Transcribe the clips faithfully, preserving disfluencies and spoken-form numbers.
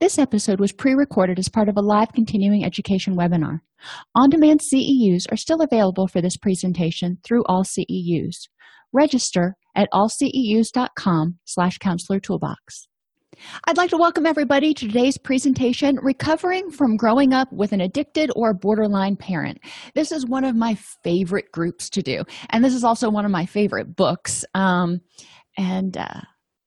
This episode was pre-recorded as part of a live continuing education webinar. On-demand C E Us are still available for this presentation through All C E Us. Register at allceus.com slash Counselor Toolbox. I'd like to welcome everybody to today's presentation, Recovering from Growing Up with an Addicted or Borderline Parent. This is one of my favorite groups to do, and this is also one of my favorite books. Um, and... Uh,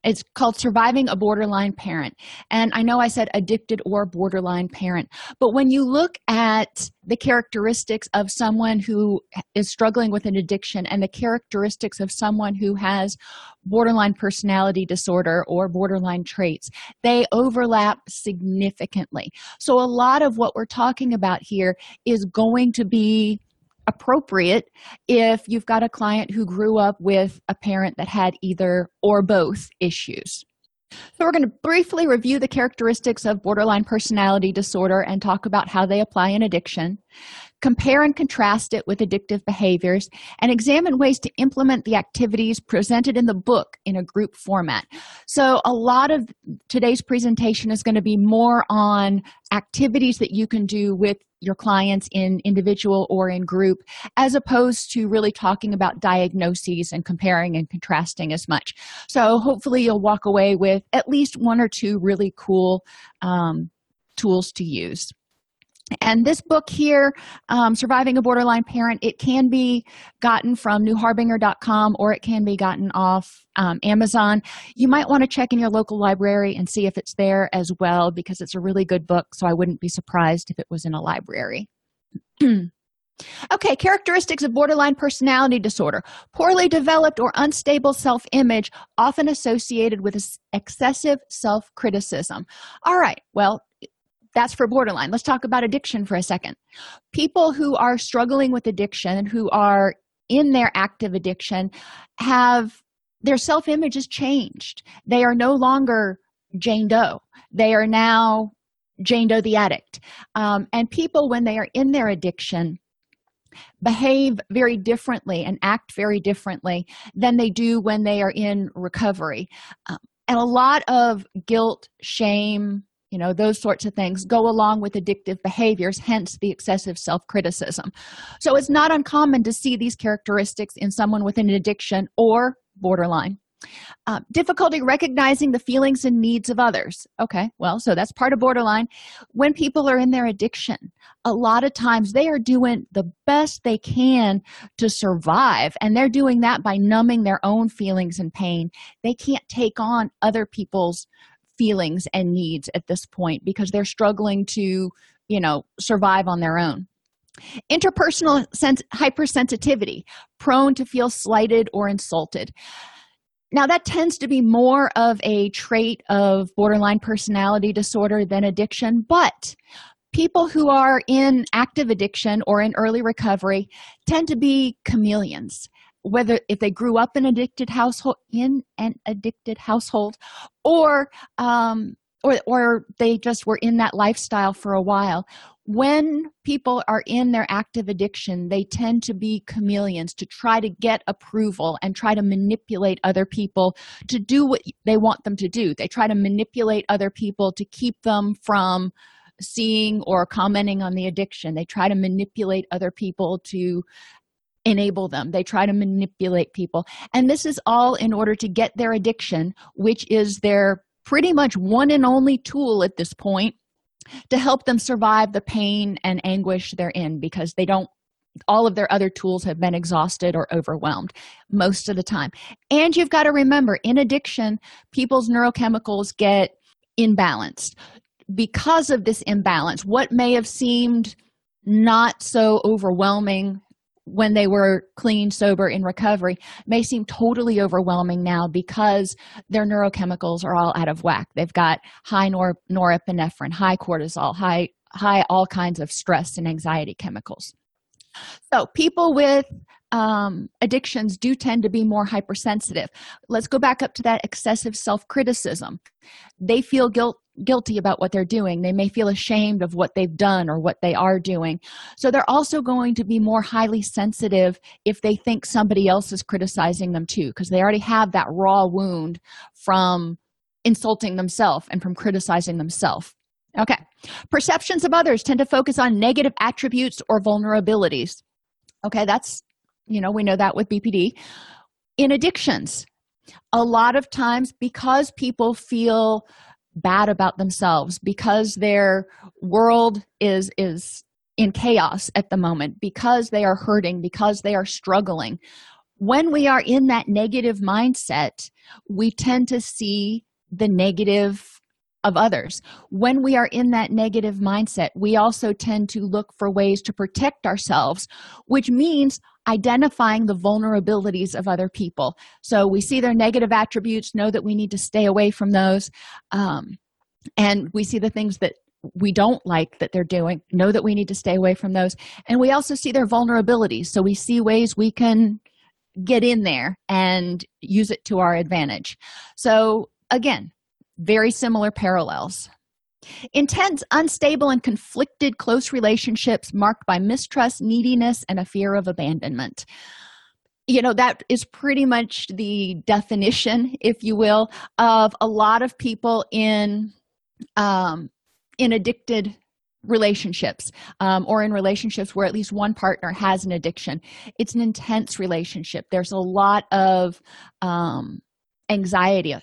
It's called Surviving a Borderline Parent. And I know I said addicted or borderline parent, but when you look at the characteristics of someone who is struggling with an addiction and the characteristics of someone who has borderline personality disorder or borderline traits, they overlap significantly. So a lot of what we're talking about here is going to be appropriate if you've got a client who grew up with a parent that had either or both issues. So we're going to briefly review the characteristics of borderline personality disorder and talk about how they apply in addiction, compare and contrast it with addictive behaviors, and examine ways to implement the activities presented in the book in a group format. So a lot of today's presentation is going to be more on activities that you can do with your clients in individual or in group, as opposed to really talking about diagnoses and comparing and contrasting as much. So hopefully you'll walk away with at least one or two really cool um, tools to use. And this book here, um, Surviving a Borderline Parent, it can be gotten from new harbinger dot com or it can be gotten off um, Amazon. You might want to check in your local library and see if it's there as well, because it's a really good book, so I wouldn't be surprised if it was in a library. Okay, characteristics of borderline personality disorder. Poorly developed or unstable self-image, often associated with excessive self-criticism. All right, well, that's for borderline. Let's talk about addiction for a second. People who are struggling with addiction, who are in their active addiction, have their self-image has changed. They are no longer Jane Doe. They are now Jane Doe the addict. Um, and people, when they are in their addiction, behave very differently and act very differently than they do when they are in recovery. Um, and a lot of guilt, shame, you know, those sorts of things go along with addictive behaviors, hence the excessive self-criticism. So it's not uncommon to see these characteristics in someone with an addiction or borderline. Uh, difficulty recognizing the feelings and needs of others. Okay, well, so that's part of borderline. When people are in their addiction, a lot of times they are doing the best they can to survive, and they're doing that by numbing their own feelings and pain. They can't take on other people's feelings and needs at this point because they're struggling to, you know, survive on their own. Interpersonal sens- hypersensitivity, prone to feel slighted or insulted. Now, that tends to be more of a trait of borderline personality disorder than addiction, but people who are in active addiction or in early recovery tend to be chameleons. Whether if they grew up in addicted household in an addicted household, or um, or or they just were in that lifestyle for a while. When people are in their active addiction, they tend to be chameleons, to try to get approval and try to manipulate other people to do what they want them to do. They try to manipulate other people to keep them from seeing or commenting on the addiction. They try to manipulate other people to enable them. They try to manipulate people. And this is all in order to get their addiction, which is their pretty much one and only tool at this point, to help them survive the pain and anguish they're in, because they don't, all of their other tools have been exhausted or overwhelmed most of the time. And you've got to remember, in addiction, people's neurochemicals get imbalanced. Because of this imbalance, what may have seemed not so overwhelming when they were clean, sober, in recovery may seem totally overwhelming now, because their neurochemicals are all out of whack. They've got high nor- norepinephrine, high cortisol, high, high all kinds of stress and anxiety chemicals. So people with um, addictions do tend to be more hypersensitive. Let's go back up to that excessive self-criticism. They feel guilt, guilty about what they're doing. They may feel ashamed of what they've done or what they are doing. So they're also going to be more highly sensitive if they think somebody else is criticizing them too, because they already have that raw wound from insulting themselves and from criticizing themselves. Okay. Perceptions of others tend to focus on negative attributes or vulnerabilities. Okay, that's, you know, we know that with B P D. In addictions, a lot of times, because people feel bad about themselves, because their world is is in chaos at the moment, because they are hurting, because they are struggling, when we are in that negative mindset, we tend to see the negative of others. When we are in that negative mindset, we also tend to look for ways to protect ourselves, which means identifying the vulnerabilities of other people. So we see their negative attributes, know that we need to stay away from those, um, and we see the things that we don't like that they're doing, know that we need to stay away from those, and we also see their vulnerabilities. So we see ways we can get in there and use it to our advantage. So again, very similar parallels. Intense, unstable, and conflicted close relationships marked by mistrust, neediness, and a fear of abandonment. You know, that is pretty much the definition, if you will, of a lot of people in um, in addicted relationships, um, or in relationships where at least one partner has an addiction. It's an intense relationship. There's a lot of um, anxiety.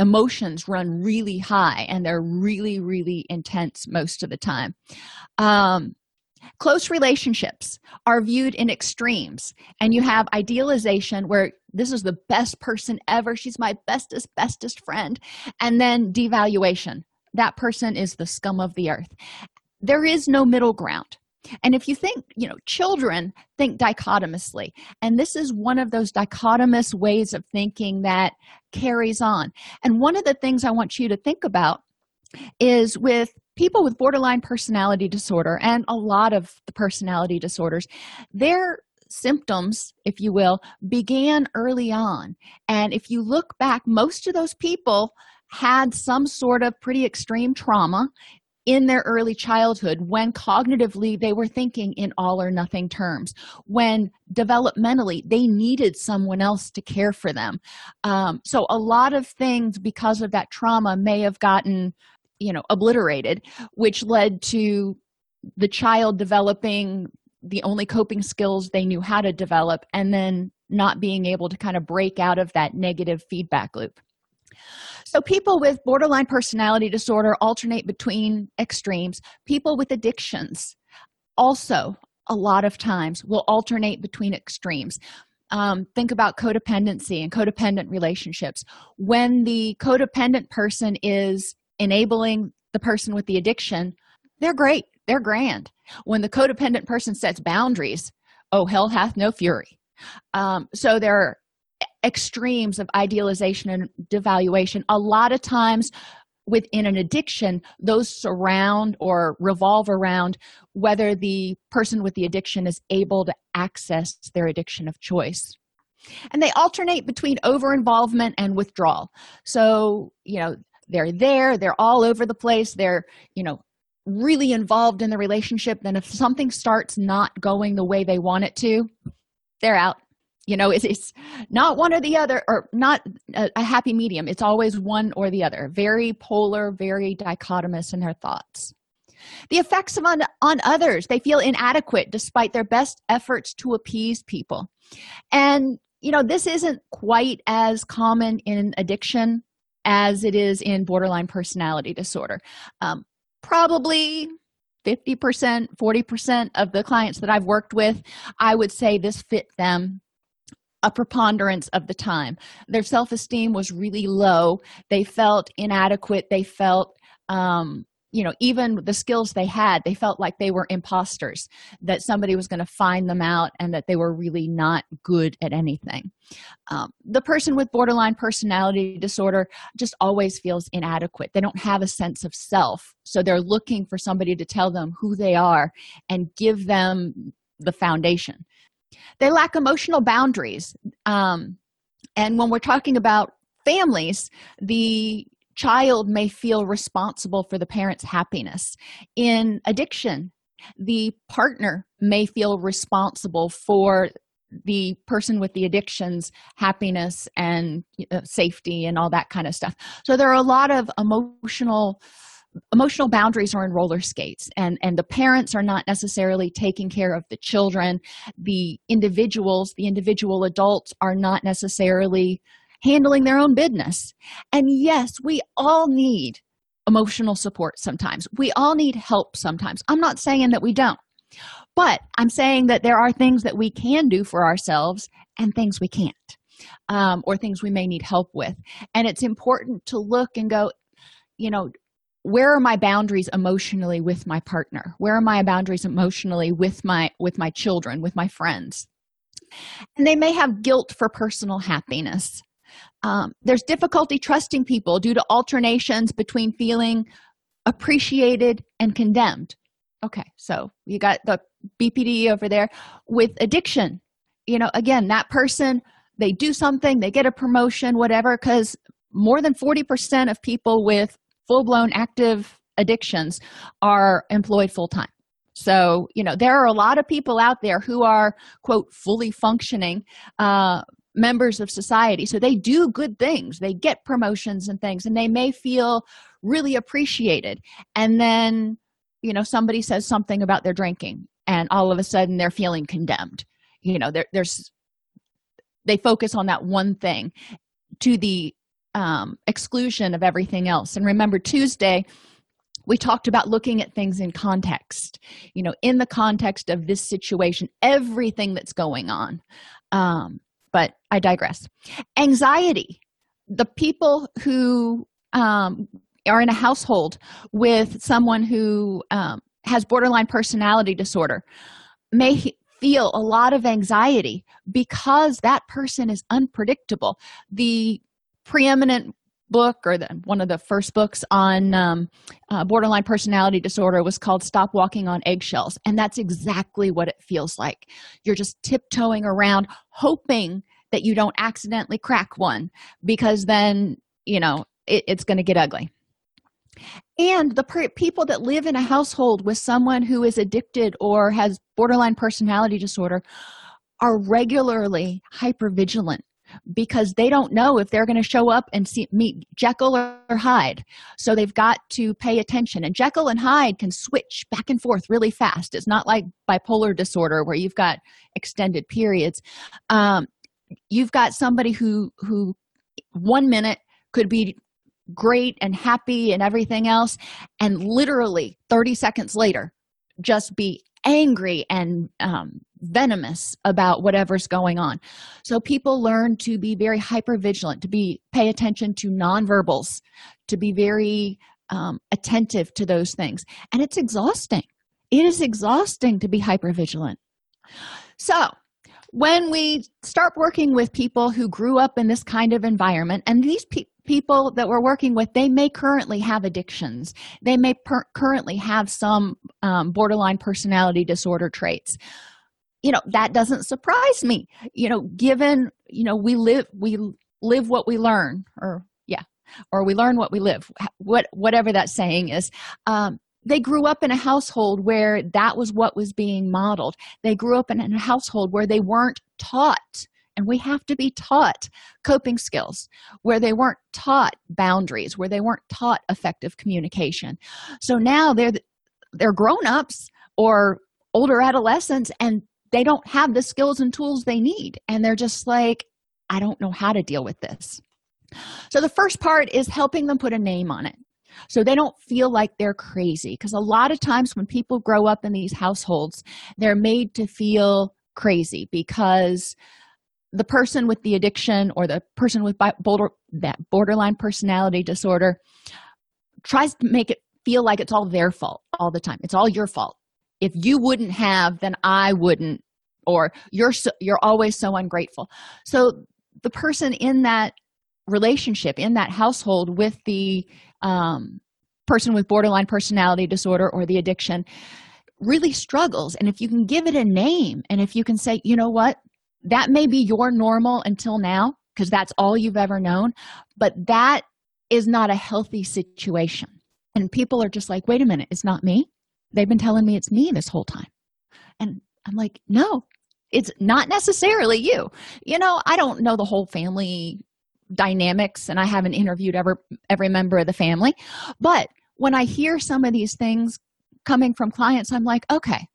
Emotions run really high, and they're really, really intense most of the time. Um, close relationships are viewed in extremes, and you have idealization, where this is the best person ever. She's my bestest, bestest friend. And then devaluation. That person is the scum of the earth. There is no middle ground. And if you think, you know, children think dichotomously, and this is one of those dichotomous ways of thinking that carries on. And one of the things I want you to think about is, with people with borderline personality disorder and a lot of the personality disorders, their symptoms, if you will, began early on. And if you look back, most of those people had some sort of pretty extreme trauma in their early childhood, when cognitively they were thinking in all or nothing terms, when developmentally they needed someone else to care for them. Um, so a lot of things, because of that trauma, may have gotten, you know, obliterated, which led to the child developing the only coping skills they knew how to develop, and then not being able to kind of break out of that negative feedback loop. So people with borderline personality disorder alternate between extremes. People with addictions also, a lot of times, will alternate between extremes. Um, think about codependency and codependent relationships. When the codependent person is enabling the person with the addiction, they're great, they're grand. When the codependent person sets boundaries, oh, hell hath no fury. Um, so there are extremes of idealization and devaluation. A lot of times within an addiction, those surround or revolve around whether the person with the addiction is able to access their addiction of choice. And they alternate between over-involvement and withdrawal. So, you know, they're there, they're all over the place, they're, you know, really involved in the relationship. Then if something starts not going the way they want it to, they're out. You know, it's not one or the other, or not a happy medium. It's always one or the other. Very polar, very dichotomous in their thoughts. The effects on, on others, they feel inadequate despite their best efforts to appease people. And, you know, this isn't quite as common in addiction as it is in borderline personality disorder. Um, probably fifty percent, forty percent of the clients that I've worked with, I would say this fit them a preponderance of the time. Their self-esteem was really low. They felt inadequate. They felt, um, you know, even the skills they had, they felt like they were imposters, that somebody was going to find them out and that they were really not good at anything. Um, the person with borderline personality disorder just always feels inadequate. They don't have a sense of self. So they're looking for somebody to tell them who they are and give them the foundation. They lack emotional boundaries. Um, and when we're talking about families, the child may feel responsible for the parent's happiness. In addiction, the partner may feel responsible for the person with the addiction's happiness and uh, safety and all that kind of stuff. So there are a lot of emotional Emotional boundaries are in roller skates, and, and the parents are not necessarily taking care of the children. The individuals, the individual adults are not necessarily handling their own business. And yes, we all need emotional support sometimes. We all need help sometimes. I'm not saying that we don't, but I'm saying that there are things that we can do for ourselves and things we can't, um, or things we may need help with. And it's important to look and go, you know, where are my boundaries emotionally with my partner? Where are my boundaries emotionally with my with my children, with my friends? And they may have guilt for personal happiness. Um, there's difficulty trusting people due to alternations between feeling appreciated and condemned. Okay, so you got the B P D over there with addiction. You know, again, that person, they do something, they get a promotion, whatever, because more than forty percent of people with full-blown active addictions are employed full-time. So, you know, there are a lot of people out there who are, quote, fully functioning uh, members of society. So they do good things. They get promotions and things, and they may feel really appreciated. And then, you know, somebody says something about their drinking, and all of a sudden they're feeling condemned. You know, there, there's they focus on that one thing to the Um, exclusion of everything else. And remember, Tuesday, we talked about looking at things in context, you know, in the context of this situation, everything that's going on. Um, but I digress. Anxiety. The people who um, are in a household with someone who um, has borderline personality disorder may feel a lot of anxiety because that person is unpredictable. The preeminent book, or the, one of the first books on um, uh, borderline personality disorder, was called Stop Walking on Eggshells. And that's exactly what it feels like. You're just tiptoeing around, hoping that you don't accidentally crack one, because then, you know, it, it's going to get ugly. And the per- people that live in a household with someone who is addicted or has borderline personality disorder are regularly hypervigilant, because they don't know if they're going to show up and see, meet Jekyll or Hyde. So they've got to pay attention. And Jekyll and Hyde can switch back and forth really fast. It's not like bipolar disorder where you've got extended periods. Um, you've got somebody who, who one minute could be great and happy and everything else, and literally thirty seconds later just be angry and um, venomous about whatever's going on. So people learn to be very hypervigilant, to be pay attention to nonverbals, to be very um, attentive to those things. And it's exhausting. It is exhausting to be hypervigilant. So when we start working with people who grew up in this kind of environment, and these pe- people that we're working with, they may currently have addictions. They may per- currently have some um, borderline personality disorder traits. You know, that doesn't surprise me, you know, given, you know, we live, we live what we learn, or yeah, or we learn what we live, what, whatever that saying is. Um, they grew up in a household where that was what was being modeled. They grew up in a household where they weren't taught, and we have to be taught coping skills, where they weren't taught boundaries, where they weren't taught effective communication. So now they're they're grown-ups or older adolescents, and they don't have the skills and tools they need. And they're just like, I don't know how to deal with this. So the first part is helping them put a name on it, so they don't feel like they're crazy. Because a lot of times when people grow up in these households, they're made to feel crazy because the person with the addiction or the person with border, that borderline personality disorder tries to make it feel like it's all their fault all the time. It's all your fault. If you wouldn't have, then I wouldn't, or you're so, you're always so ungrateful. So the person in that relationship, in that household with the um, person with borderline personality disorder or the addiction really struggles. And if you can give it a name, and if you can say, you know what, that may be your normal until now, because that's all you've ever known, but that is not a healthy situation. And people are just like, wait a minute, it's not me. They've been telling me it's me this whole time. And I'm like, no, it's not necessarily you. You know, I don't know the whole family dynamics, and I haven't interviewed every, every member of the family. But when I hear some of these things coming from clients, I'm like, okay,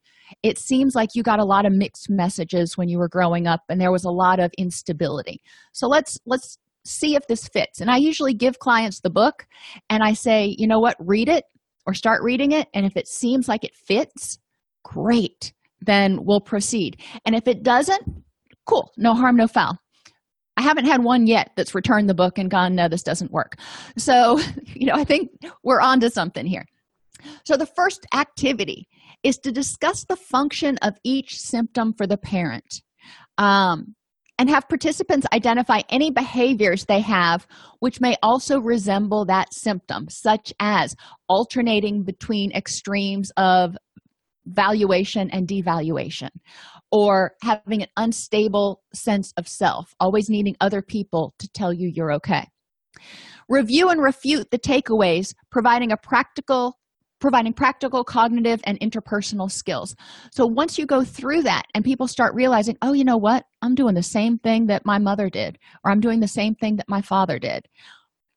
it seems like you got a lot of mixed messages when you were growing up, and there was a lot of instability. So let's let's see if this fits. And I usually give clients the book, and I say, you know what, read it or start reading it. And if it seems like it fits, great, then we'll proceed. And if it doesn't, cool, no harm, no foul. I haven't had one yet that's returned the book and gone, no, this doesn't work. So, you know, I think we're onto something here. So the first activity is to discuss the function of each symptom for the parent, um, and have participants identify any behaviors they have which may also resemble that symptom, such as alternating between extremes of valuation and devaluation, or having an unstable sense of self, always needing other people to tell you you're okay. Review and refute the takeaways, providing a practical, providing practical, cognitive, and interpersonal skills. So once you go through that and people start realizing, oh, you know what? I'm doing the same thing that my mother did, or I'm doing the same thing that my father did.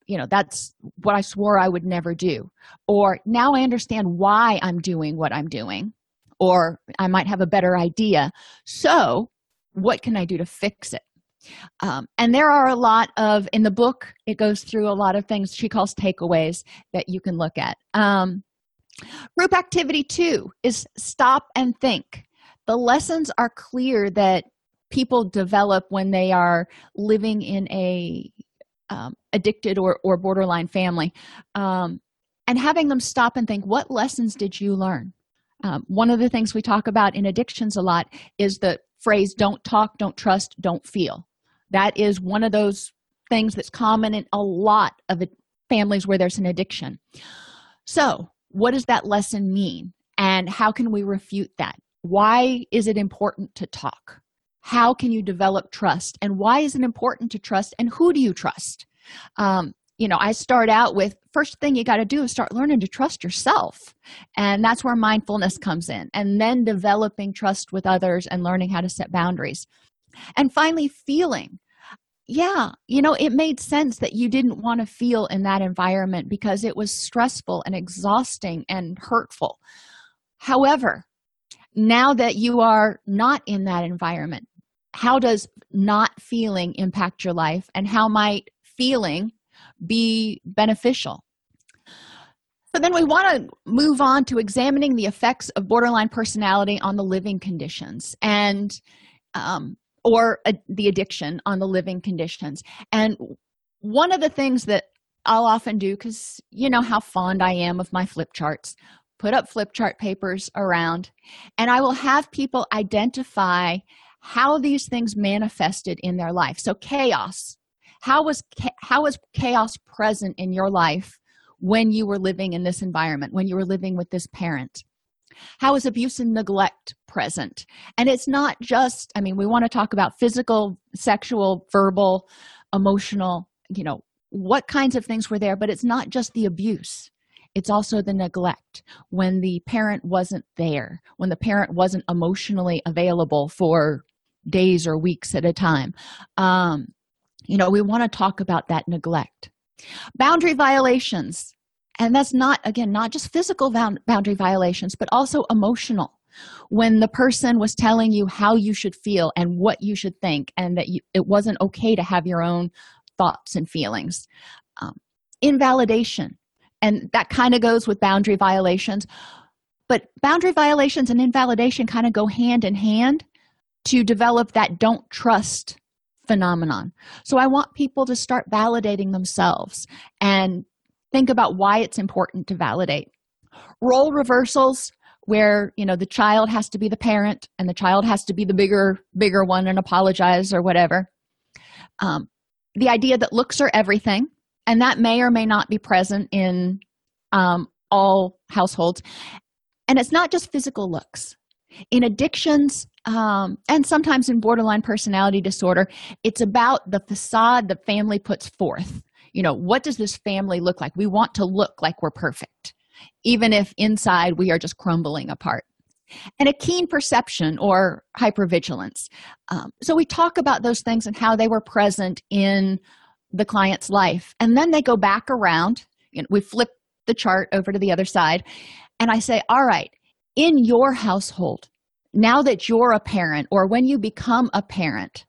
You know, that's what I swore I would never do. Or now I understand why I'm doing what I'm doing. Or I might have a better idea. So what can I do to fix it? Um, and there are a lot of, in the book, it goes through a lot of things she calls takeaways that you can look at. Um, group activity two is stop and think. The lessons are clear that people develop when they are living in a um, addicted or, or borderline family. Um, and having them stop and think, what lessons did you learn? Um, one of the things we talk about in addictions a lot is the phrase, don't talk, don't trust, don't feel. That is one of those things that's common in a lot of families where there's an addiction. So what does that lesson mean? And how can we refute that? Why is it important to talk? How can you develop trust? And why is it important to trust? And who do you trust? Um, You know, I start out with first thing you got to do is start learning to trust yourself. And that's where mindfulness comes in. And then developing trust with others and learning how to set boundaries. And finally, feeling. Yeah, you know, it made sense that you didn't want to feel in that environment because it was stressful and exhausting and hurtful. However, now that you are not in that environment, how does not feeling impact your life? And how might feeling be beneficial? So then we want to move on to examining the effects of borderline personality on the living conditions and um, or uh, the addiction on the living conditions. And one of the things that I'll often do, because you know how fond I am of my flip charts, put up flip chart papers around, and I will have people identify how these things manifested in their life. So chaos. How was how was chaos present in your life when you were living in this environment, when you were living with this parent? How is abuse and neglect present? And it's not just, I mean, we want to talk about physical, sexual, verbal, emotional, you know, what kinds of things were there, but it's not just the abuse. It's also the neglect when the parent wasn't there, when the parent wasn't emotionally available for days or weeks at a time. Um, You know, we want to talk about that neglect. Boundary violations. And that's not, again, not just physical boundary violations, but also emotional. When the person was telling you how you should feel and what you should think, and that you, it wasn't okay to have your own thoughts and feelings. Um, invalidation. And that kind of goes with boundary violations. But boundary violations and invalidation kind of go hand in hand to develop that don't trust phenomenon. So I want people to start validating themselves and think about why it's important to validate. Role reversals, where, you know, the child has to be the parent and the child has to be the bigger, bigger one and apologize or whatever. Um, the idea that looks are everything, and that may or may not be present in um, all households. And it's not just physical looks. In addictions, um, and sometimes in borderline personality disorder, it's about the facade the family puts forth. You know, what does this family look like? We want to look like we're perfect, even if inside we are just crumbling apart. And a keen perception or hypervigilance. Um, so we talk about those things and how they were present in the client's life. And then they go back around. You know, we flip the chart over to the other side. And I say, all right, in your household, now that you're a parent or when you become a parent,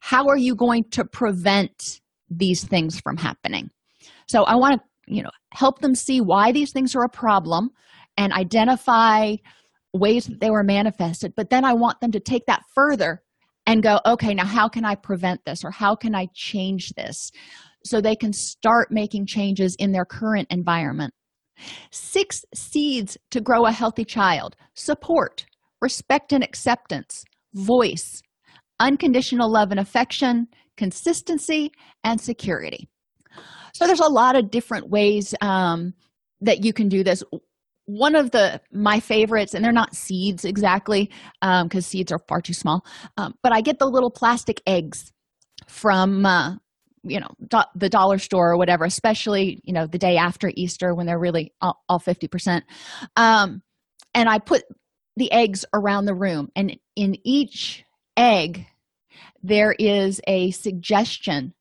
how are you going to prevent these things from happening? So I want to, you know, help them see why these things are a problem and identify ways that they were manifested. But then I want them to take that further and go, okay, now how can I prevent this, or how can I change this? So they can start making changes in their current environment. Six seeds to grow a healthy child: support, respect and acceptance, voice, unconditional love and affection, consistency, and security. So there's a lot of different ways um, that you can do this. One of the my favorites, and they're not seeds exactly, because um, seeds are far too small, um, but I get the little plastic eggs from uh, you know, do- the dollar store or whatever, especially, you know, the day after Easter when they're really all, all fifty percent. Um, and I put the eggs around the room, and in each egg, there is a suggestion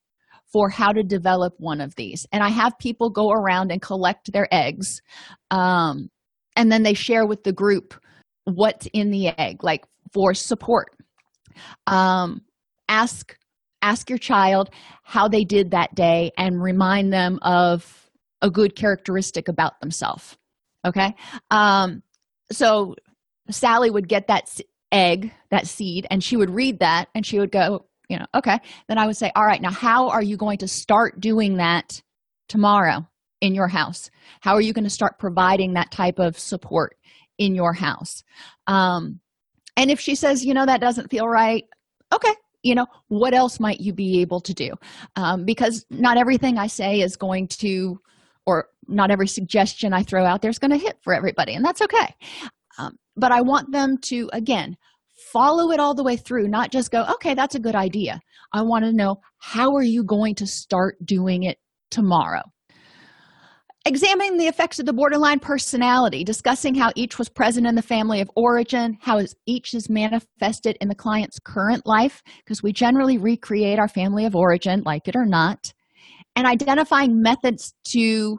for how to develop one of these. And I have people go around and collect their eggs. Um, and then they share with the group what's in the egg, like for support. Um, ask, ask your child how they did that day and remind them of a good characteristic about themselves. Okay. Um, so Sally would get that egg, that seed, and she would read that and she would go, you know, okay. Then I would say, all right, now how are you going to start doing that tomorrow in your house? How are you going to start providing that type of support in your house? Um, and if she says, you know, that doesn't feel right, okay, you know, what else might you be able to do? Um, because not everything I say is going to, or not every suggestion I throw out there is going to hit for everybody, and that's okay. Um, but I want them to, again, follow it all the way through, not just go, okay, that's a good idea. I want to know, how are you going to start doing it tomorrow? Examining the effects of the borderline personality, discussing how each was present in the family of origin, how each is manifested in the client's current life, because we generally recreate our family of origin, like it or not, and identifying methods to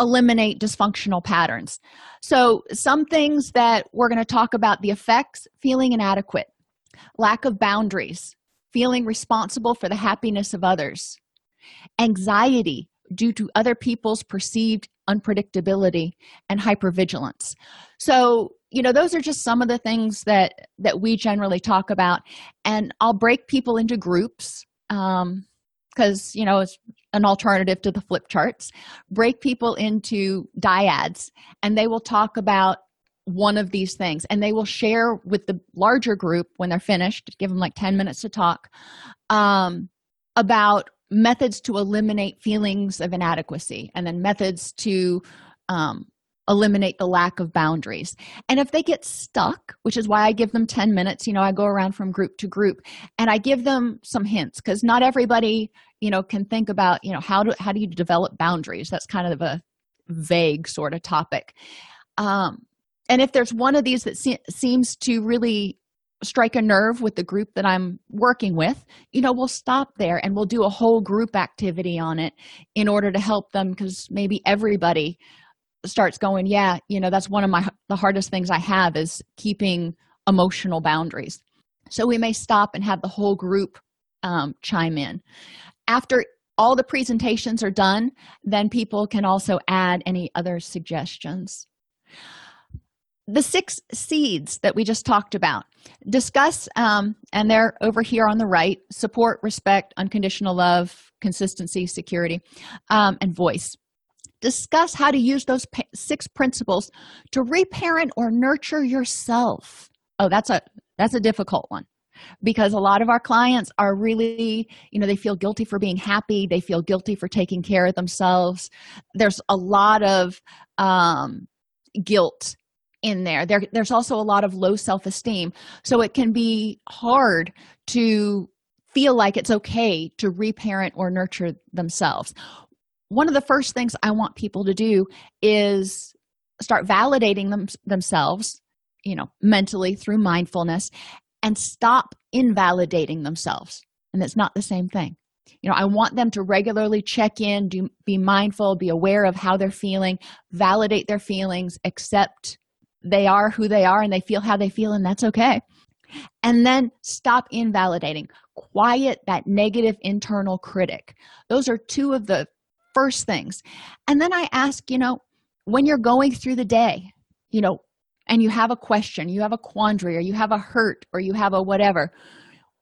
eliminate dysfunctional patterns. So some things that we're going to talk about, the effects: feeling inadequate, lack of boundaries, feeling responsible for the happiness of others, anxiety due to other people's perceived unpredictability, and hypervigilance. So, you know, those are just some of the things that, that we generally talk about. And I'll break people into groups, um, because, you know, it's an alternative to the flip charts, break people into dyads, and they will talk about one of these things. And they will share with the larger group when they're finished, give them like ten minutes to talk, um, about methods to eliminate feelings of inadequacy, and then methods to um, eliminate the lack of boundaries. And if they get stuck, which is why I give them ten minutes, you know, I go around from group to group and I give them some hints, because not everybody, you know, can think about, you know, how do, how do you develop boundaries? That's kind of a vague sort of topic. Um, and if there's one of these that se- seems to really strike a nerve with the group that I'm working with, you know, we'll stop there and we'll do a whole group activity on it in order to help them, because maybe everybody starts going, yeah, you know, that's one of my the hardest things I have is keeping emotional boundaries. So we may stop and have the whole group um, chime in. After all the presentations are done, then people can also add any other suggestions. The six seeds that we just talked about, discuss, um, and they're over here on the right, support, respect, unconditional love, consistency, security, um, and voice. Discuss how to use those pa- six principles to reparent or nurture yourself. Oh, that's a that's a difficult one, because a lot of our clients are really, you know, they feel guilty for being happy. They feel guilty for taking care of themselves. There's a lot of um, guilt in there. there. There's also a lot of low self-esteem. So it can be hard to feel like it's okay to reparent or nurture themselves. One of the first things I want people to do is start validating them, themselves, you know, mentally through mindfulness, and stop invalidating themselves. And it's not the same thing. You know, I want them to regularly check in, do, be mindful, be aware of how they're feeling, validate their feelings, accept they are who they are and they feel how they feel, and that's okay. And then stop invalidating. Quiet that negative internal critic. Those are two of the first things. And then I ask, you know, when you're going through the day, you know, and you have a question, you have a quandary, or you have a hurt, or you have a whatever,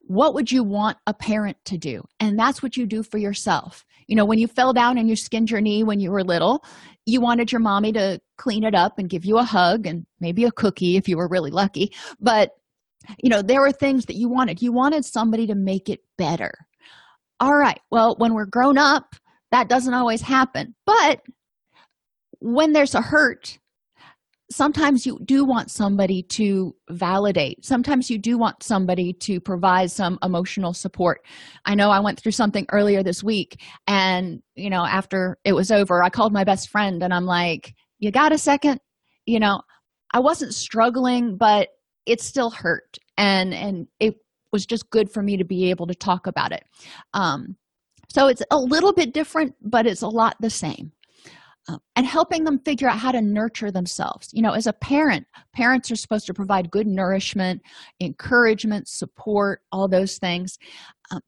what would you want a parent to do? And that's what you do for yourself. You know, when you fell down and you skinned your knee when you were little, you wanted your mommy to clean it up and give you a hug and maybe a cookie if you were really lucky. But, you know, there were things that you wanted. You wanted somebody to make it better. All right. Well, when we're grown up, that doesn't always happen. But when there's a hurt, sometimes you do want somebody to validate. Sometimes you do want somebody to provide some emotional support. I know I went through something earlier this week, and, you know, after it was over, I called my best friend and I'm like, you got a second? You know, I wasn't struggling, but it still hurt. And, and it was just good for me to be able to talk about it. Um, so it's a little bit different, but it's a lot the same. Um, and helping them figure out how to nurture themselves. You know, as a parent, parents are supposed to provide good nourishment, encouragement, support, all those things. Um,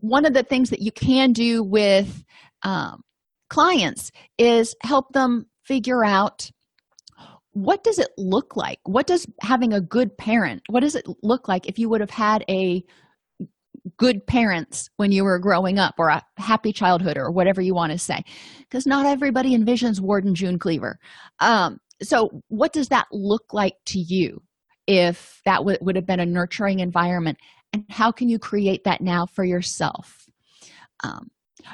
one of the things that you can do with um, clients is help them figure out, what does it look like? What does having a good parent, what does it look like if you would have had a good parents when you were growing up, or a happy childhood, or whatever you want to say, because not everybody envisions Warden June Cleaver. Um, so what does that look like to you if that w- would have been a nurturing environment, and how can you create that now for yourself? Um,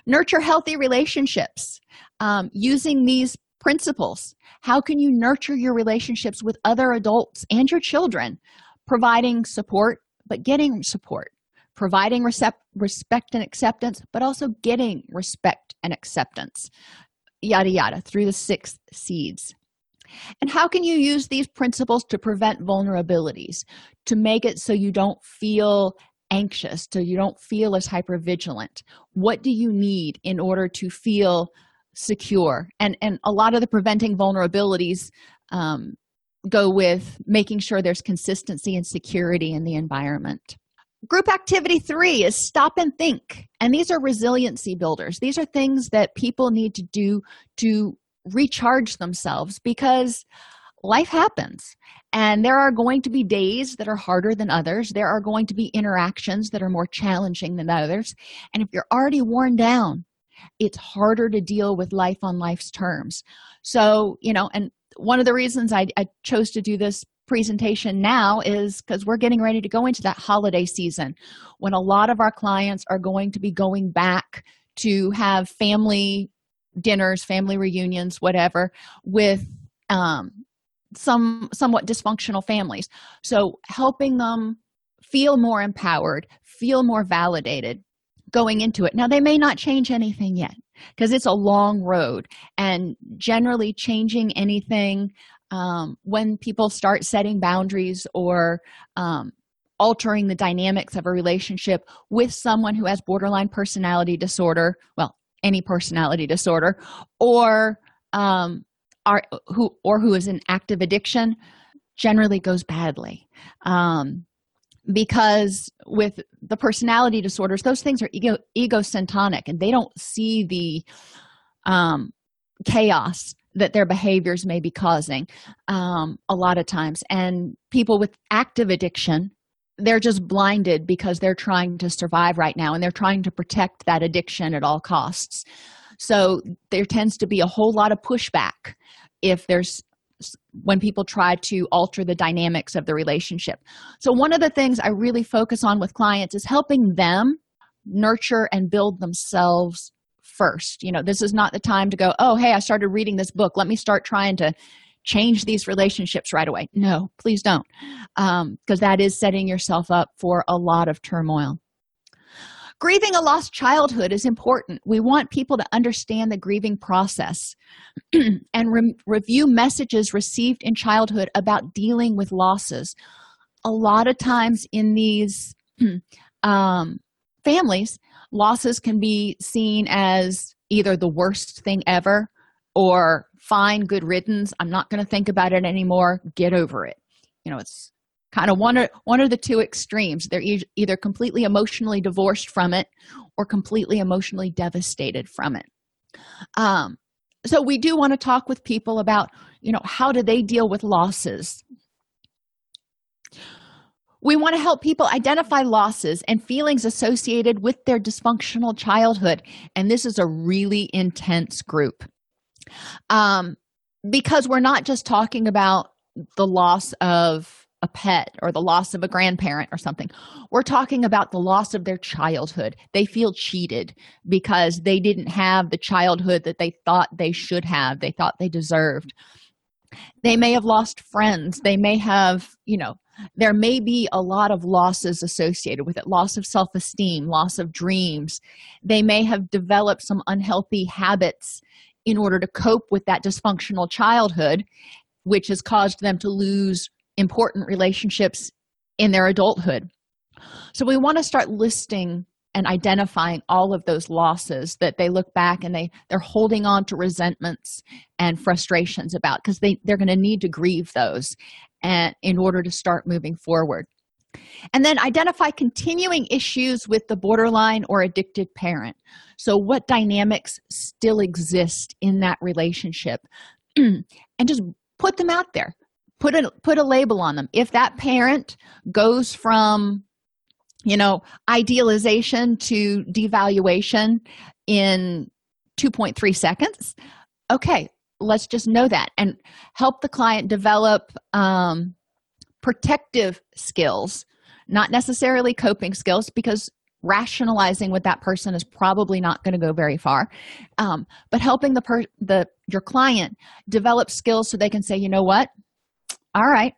nurture healthy relationships um, using these principles. How can you nurture your relationships with other adults and your children, providing support, but getting support? Providing recept- respect and acceptance, but also getting respect and acceptance, yada, yada, through the six seeds. And how can you use these principles to prevent vulnerabilities, to make it so you don't feel anxious, so you don't feel as hypervigilant? What do you need in order to feel secure? And, and a lot of the preventing vulnerabilities um, go with making sure there's consistency and security in the environment. Group activity three is stop and think. And these are resiliency builders. These are things that people need to do to recharge themselves, because life happens. And there are going to be days that are harder than others. There are going to be interactions that are more challenging than others. And if you're already worn down, it's harder to deal with life on life's terms. So, you know, and one of the reasons I, I chose to do this presentation now is because we're getting ready to go into that holiday season when a lot of our clients are going to be going back to have family dinners, family reunions, whatever, with um, some somewhat dysfunctional families. So helping them feel more empowered, feel more validated going into it. Now, they may not change anything yet, because it's a long road, and generally changing anything Um, when people start setting boundaries or um, altering the dynamics of a relationship with someone who has borderline personality disorder, well, any personality disorder, or um, are who or who is in active addiction generally goes badly. Um, because with the personality disorders, those things are ego egocentric, and they don't see the um, chaos that their behaviors may be causing um, a lot of times. And people with active addiction, they're just blinded because they're trying to survive right now, and they're trying to protect that addiction at all costs. So there tends to be a whole lot of pushback if there's when people try to alter the dynamics of the relationship. So one of the things I really focus on with clients is helping them nurture and build themselves first. You know, this is not the time to go, oh, hey, I started reading this book. Let me start trying to change these relationships right away. No, please don't, um, because that is setting yourself up for a lot of turmoil. Grieving a lost childhood is important. We want people to understand the grieving process and re- review messages received in childhood about dealing with losses. A lot of times in these um, families, losses can be seen as either the worst thing ever or fine, good riddance. I'm not going to think about it anymore. Get over it. You know, it's kind of one or, one or the two extremes. They're e- either completely emotionally divorced from it or completely emotionally devastated from it. Um, so we do want to talk with people about, you know, how do they deal with losses? We want to help people identify losses and feelings associated with their dysfunctional childhood. And this is a really intense group. Um, because we're not just talking about the loss of a pet or the loss of a grandparent or something. We're talking about the loss of their childhood. They feel cheated because they didn't have the childhood that they thought they should have, they thought they deserved. They may have lost friends. They may have, you know, there may be a lot of losses associated with it, loss of self-esteem, loss of dreams. They may have developed some unhealthy habits in order to cope with that dysfunctional childhood, which has caused them to lose important relationships in their adulthood. So we want to start listing and identifying all of those losses that they look back and they, they're holding on to resentments and frustrations about, because they, they're going to need to grieve those and in order to start moving forward. And then identify continuing issues with the borderline or addicted parent. So what dynamics still exist in that relationship? And just put them out there. Put a, put a label on them. If that parent goes from, you know, idealization to devaluation in two point three seconds, okay, let's just know that and help the client develop um, protective skills, not necessarily coping skills, because rationalizing with that person is probably not going to go very far. Um, but helping the per- the your client develop skills so they can say, you know what, all right,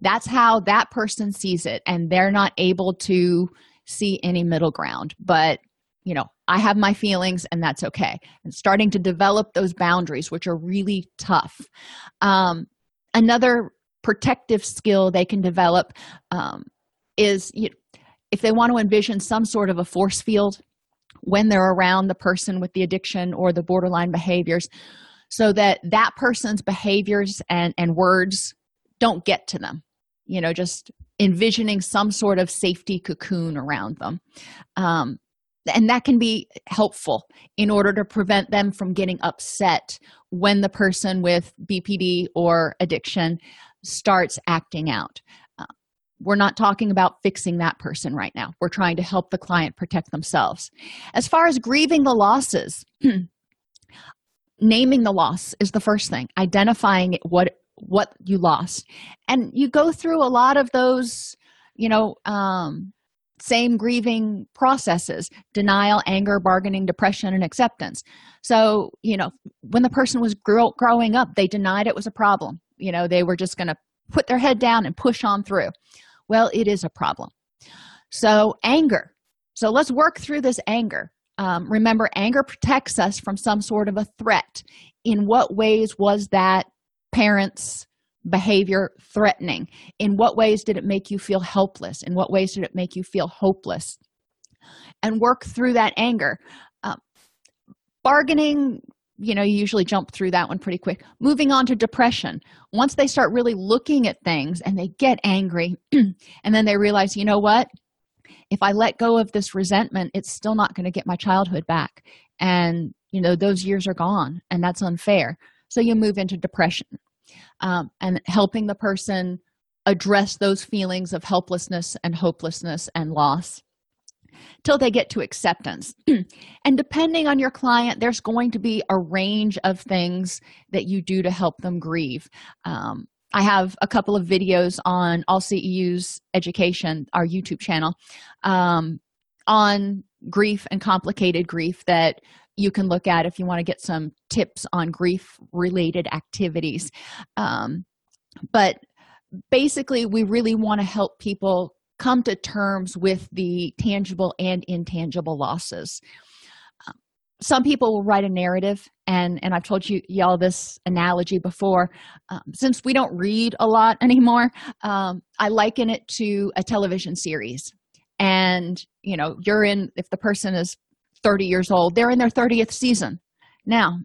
that's how that person sees it, and they're not able to see any middle ground. But, you know, I have my feelings, and that's okay. And starting to develop those boundaries, which are really tough. Um, another protective skill they can develop um, is you know, if they want to envision some sort of a force field when they're around the person with the addiction or the borderline behaviors, so that that person's behaviors and, and words don't get to them. You know, just envisioning some sort of safety cocoon around them. Um, and that can be helpful in order to prevent them from getting upset when the person with B P D or addiction starts acting out. Uh, we're not talking about fixing that person right now. We're trying to help the client protect themselves. As far as grieving the losses, naming the loss is the first thing, identifying what what you lost. And you go through a lot of those, you know, um, same grieving processes: denial, anger, bargaining, depression, and acceptance. So, you know, when the person was grow- growing up, they denied it was a problem. You know, they were just going to put their head down and push on through. Well, it is a problem. So anger. So let's work through this anger. Um, remember, anger protects us from some sort of a threat. In what ways was that parent's behavior threatening? In what ways did it make you feel helpless? In what ways did it make you feel hopeless? And work through that anger. Um, bargaining you know, you usually jump through that one pretty quick. Moving on to depression. Once they start really looking at things and they get angry and then they realize, you know what? If I let go of this resentment, it's still not going to get my childhood back. And, you know, those years are gone and that's unfair. So you move into depression. Um, and helping the person address those feelings of helplessness and hopelessness and loss till they get to acceptance. And depending on your client, there's going to be a range of things that you do to help them grieve. Um, I have a couple of videos on All C E Us Education, our YouTube channel, um, on grief and complicated grief that you can look at if you want to get some tips on grief-related activities. Um, but basically, we really want to help people come to terms with the tangible and intangible losses. Um, some people will write a narrative, and, and I've told you y'all this analogy before. Um, since we don't read a lot anymore, um, I liken it to a television series. And, you know, you're in, if the person is thirty years old, they're in their thirtieth season. Now,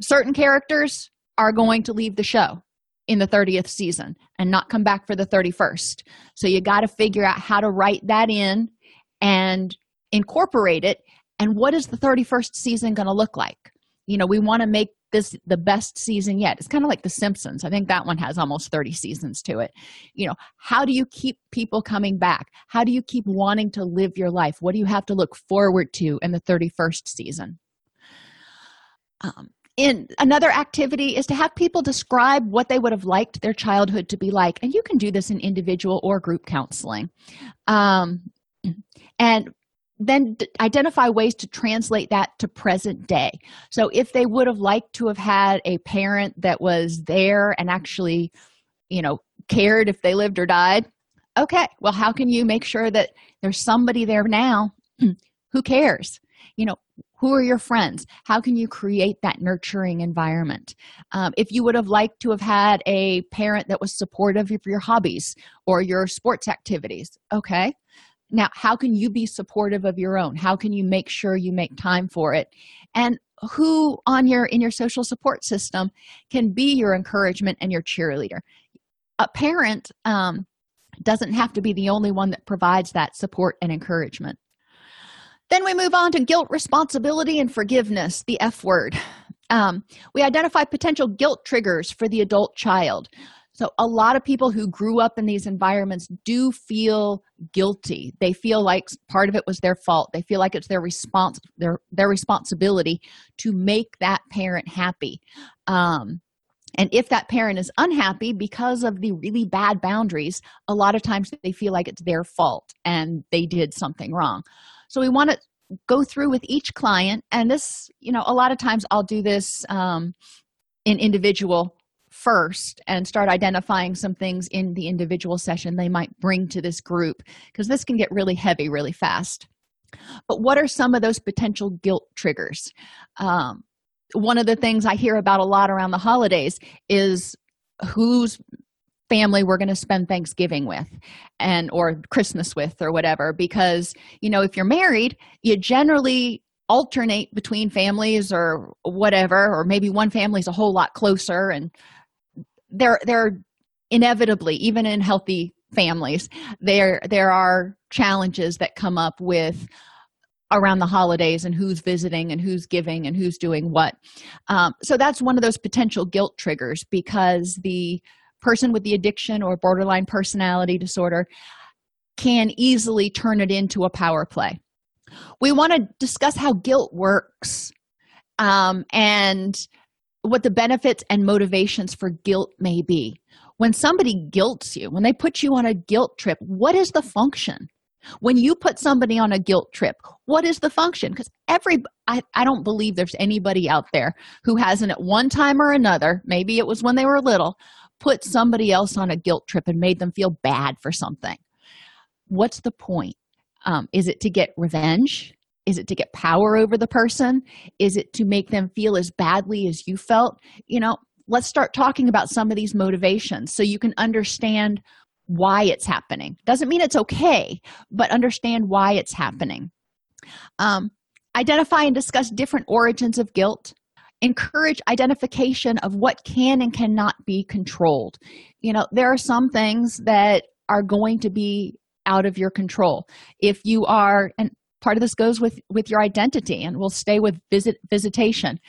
certain characters are going to leave the show in the thirtieth season and not come back for the thirty-first. So you got to figure out how to write that in and incorporate it. And what is the thirty-first season going to look like? You know, we want to make this the best season yet. It's kind of like The Simpsons. I think that one has almost thirty seasons to it. You know, how do you keep people coming back? How do you keep wanting to live your life? What do you have to look forward to in the thirty-first season? Um, in another activity is to have people describe what they would have liked their childhood to be like. And you can do this in individual or group counseling. Um, and then identify ways to translate that to present day. So if they would have liked to have had a parent that was there and actually, you know, cared if they lived or died, okay, well, how can you make sure that there's somebody there now who cares? You know, who are your friends? How can you create that nurturing environment? Um, if you would have liked to have had a parent that was supportive of your hobbies or your sports activities, okay. Now, how can you be supportive of your own? How can you make sure you make time for it? And who on your in your social support system can be your encouragement and your cheerleader? A parent um, doesn't have to be the only one that provides that support and encouragement. Then we move on to guilt, responsibility, and forgiveness, the F word. Um, we identify potential guilt triggers for the adult child. So a lot of people who grew up in these environments do feel guilty. They feel like part of it was their fault. They feel like it's their response, their their responsibility to make that parent happy. Um, and if that parent is unhappy because of the really bad boundaries, a lot of times they feel like it's their fault and they did something wrong. So we want to go through with each client. And this, you know, a lot of times I'll do this um, in individual first and start identifying some things in the individual session they might bring to this group, because this can get really heavy really fast. But what are some of those potential guilt triggers? Um, one of the things I hear about a lot around the holidays is whose family we're going to spend Thanksgiving with and or Christmas with or whatever, because, you know, if you're married, you generally alternate between families or whatever, or maybe one family's a whole lot closer, and There, there inevitably, even in healthy families, there there are challenges that come up with around the holidays and who's visiting and who's giving and who's doing what. Um, so that's one of those potential guilt triggers, because the person with the addiction or borderline personality disorder can easily turn it into a power play. We want to discuss how guilt works um, and what the benefits and motivations for guilt may be. When somebody guilts you, when they put you on a guilt trip, what is the function? When you put somebody on a guilt trip, what is the function? Because every, I, I don't believe there's anybody out there who hasn't at one time or another, maybe it was when they were little, put somebody else on a guilt trip and made them feel bad for something. What's the point? Um, is it to get revenge? Is it to get power over the person? Is it to make them feel as badly as you felt? You know, let's start talking about some of these motivations so you can understand why it's happening. Doesn't mean it's okay, but understand why it's happening. Um, identify and discuss different origins of guilt encourage identification of what can and cannot be controlled. You know, there are some things that are going to be out of your control. If you are, and part of this goes with, with your identity, and we'll stay with visit visitation.